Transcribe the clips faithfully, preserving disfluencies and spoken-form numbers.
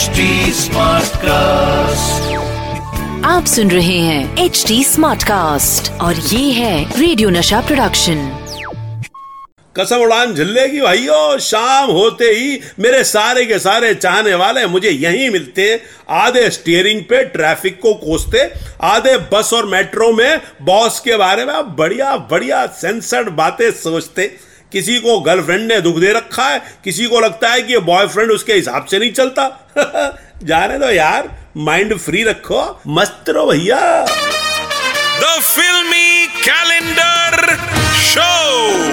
H D smart cast. आप सुन रहे हैं एच डी स्मार्ट कास्ट और ये है रेडियो नशा प्रोडक्शन। कसम उड़ान झल्लेगी भाइयों, शाम होते ही मेरे सारे के सारे चाहने वाले मुझे यहीं मिलते, आधे स्टीयरिंग पे ट्रैफिक को कोसते, आधे बस और मेट्रो में बॉस के बारे में बढ़िया बढ़िया सेंसर्ड बातें सोचते। किसी को गर्लफ्रेंड ने दुख दे रखा है, किसी को लगता है कि बॉयफ्रेंड उसके हिसाब से नहीं चलता। जाने दो यार, माइंड फ्री रखो, मस्त रहो भैया। द फिल्मी कैलेंडर शो।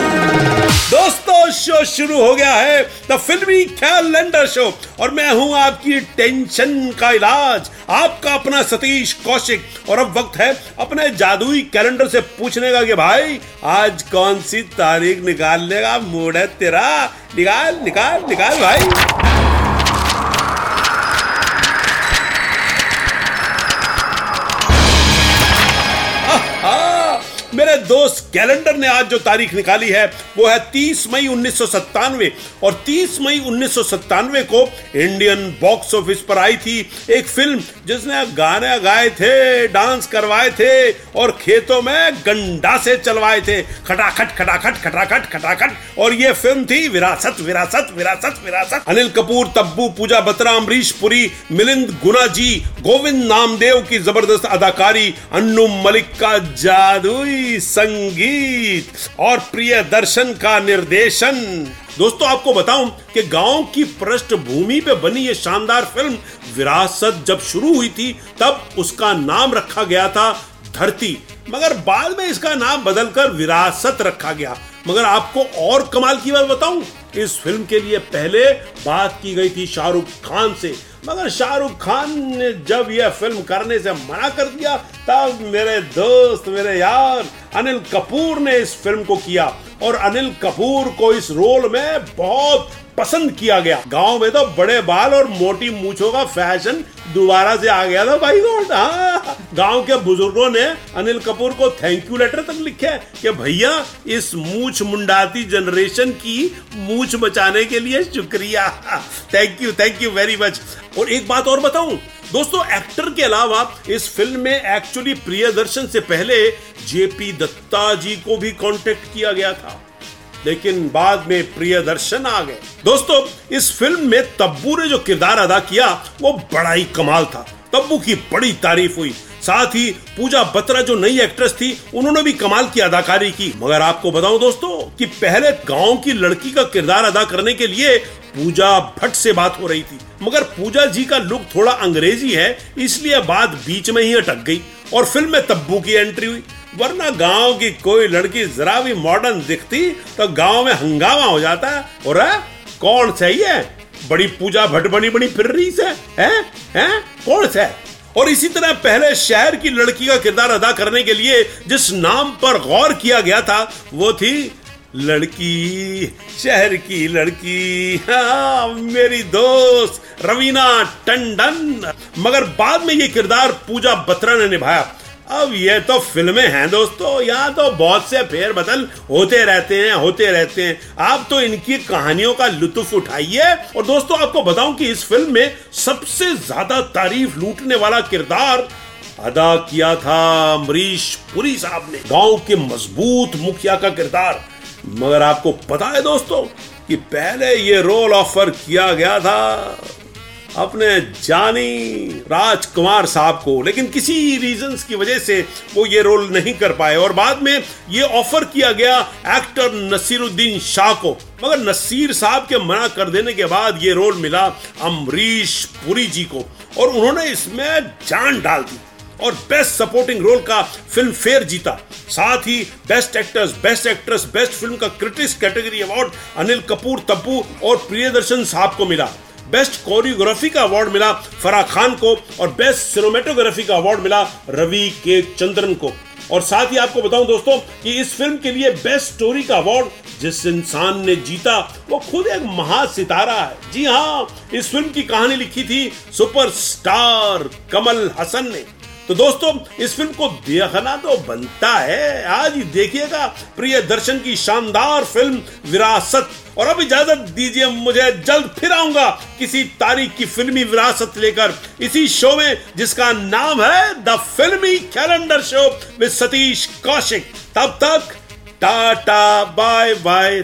दोस्तों, शो शुरू हो गया है, द फिल्मी कैलेंडर शो, और मैं हूं आपकी टेंशन का इलाज, आपका अपना सतीश कौशिक। और अब वक्त है अपने जादुई कैलेंडर से पूछने का कि भाई आज कौन सी तारीख निकालने का मूड है तेरा? निकाल निकाल निकाल भाई। मेरे दोस्त कैलेंडर ने आज जो तारीख निकाली है वो है तीस मई उन्नीस सौ सत्तानवे, और तीस मई उन्नीस सौ सत्तानवे को इंडियन बॉक्स ऑफिस पर आई थी एक फिल्म जिसने गाने गाए थे, डांस करवाए थे और खेतों में गंडासे चलवाए थे, खटाखट खटाखट खटाखट खटाखट। और ये फिल्म थी विरासत विरासत विरासत विरासत। अनिल कपूर, तब्बू, पूजा बत्रा, अमरीश पुरी, मिलिंद गुनाजी, गोविंद नामदेव की जबरदस्त अदाकारी, अन्नू मलिक का जादुई संगीत और प्रियदर्शन का निर्देशन। दोस्तों, आपको बताऊं कि गांव की पृष्ठभूमि पे बनी ये शानदार फिल्म विरासत जब शुरू हुई थी तब उसका नाम रखा गया था धरती, मगर बाद में इसका नाम बदलकर विरासत रखा गया। मगर आपको और कमाल की बात बताऊं, इस फिल्म के लिए पहले बात की गई थी शाहरुख खान से, मगर शाहरुख खान ने जब यह फिल्म करने से मना कर दिया तब मेरे दोस्त, मेरे यार, अनिल कपूर ने इस फिल्म को किया। और अनिल कपूर को इस रोल में बहुत पसंद किया गया। गांव में तो बड़े बाल और मोटी मूंछों का फैशन दोबारा से आ गया था भाई गॉड। हाँ, गांव के बुजुर्गों ने अनिल कपूर को थैंक यू लेटर तक लिखे कि भैया इस मूछ मुंडाती जनरेशन की मूछ बचाने के लिए शुक्रिया, thank you thank you very much. और एक बात और बताऊं दोस्तों, एक्टर के अलावा इस फिल्म में एक्चुअली प्रियदर्शन से पहले जे पी दत्ता जी को भी कॉन्टेक्ट किया गया था, लेकिन बाद में प्रियदर्शन आ गए। दोस्तों, इस फिल्म में तब्बू ने जो किरदार अदा किया वो बड़ा ही कमाल था, तब्बू की बड़ी तारीफ हुई। साथ ही पूजा बत्रा जो नई एक्ट्रेस थी उन्होंने भी कमाल की अदाकारी की। मगर आपको बताऊं दोस्तों कि पहले गांव की लड़की का किरदार अदा करने के लिए पूजा भट्ट से बात हो रही थी, मगर पूजा जी का लुक थोड़ा अंग्रेजी है इसलिए बात बीच में ही अटक गई और फिल्म में तब्बू की एंट्री हुई। वरना गांव की कोई लड़की जरा भी मॉडर्न दिखती तो गांव में हंगामा हो जाता है। और कौन सही है, बड़ी पूजा भट्ट बनी बनी फिर रही से हैं हैं कौन सा। और इसी तरह पहले शहर की लड़की का किरदार अदा करने के लिए जिस नाम पर गौर किया गया था वो थी लड़की, शहर की लड़की, हाँ, मेरी दोस्त रवीना टंडन। मगर बाद में ये किरदार पूजा बत्रा ने निभाया। अब ये तो फिल्में हैं दोस्तों, यहाँ तो बहुत से फेर बदल होते रहते हैं होते रहते हैं आप तो इनकी कहानियों का लुत्फ उठाइए। और दोस्तों, आपको बताऊं कि इस फिल्म में सबसे ज्यादा तारीफ लूटने वाला किरदार अदा किया था अमरीश पुरी साहब ने, गांव के मजबूत मुखिया का किरदार। मगर आपको पता है दोस्तों कि पहले ये रोल ऑफर किया गया था अपने जानी राजकुमार साहब को, लेकिन किसी रीजंस की वजह से वो ये रोल नहीं कर पाए। और बाद में ये ऑफर किया गया एक्टर नसीरुद्दीन शाह को, मगर नसीर साहब के मना कर देने के बाद ये रोल मिला अमरीश पुरी जी को और उन्होंने इसमें जान डाल दी और बेस्ट सपोर्टिंग रोल का फिल्म फेयर जीता। साथ ही best actors, best actress, best film का critics category award Anil Kapoor, Tabu और प्रियदर्शन साहब को मिला। बेस्ट कोरियोग्राफी का अवार्ड मिला फराह खान को और बेस्ट सिनेमेटोग्राफी का अवार्ड मिला रवि के चंद्रन को। और साथ ही आपको बताऊं दोस्तों कि इस फिल्म के लिए बेस्ट स्टोरी का अवार्ड जिस इंसान ने जीता वो खुद एक महासितारा है। जी हाँ, इस फिल्म की कहानी लिखी थी सुपरस्टार कमल हसन ने तो दोस्तों इस फिल्म को देखना तो बनता है, आज ही देखिएगा प्रियदर्शन की शानदार फिल्म विरासत। और अब इजाजत दीजिए, मुझे जल्द फिर आऊंगा किसी तारीख की फिल्मी विरासत लेकर इसी शो में जिसका नाम है द फिल्मी calendar show with Satish Kaushik. तब तक टाटा बाय बाय।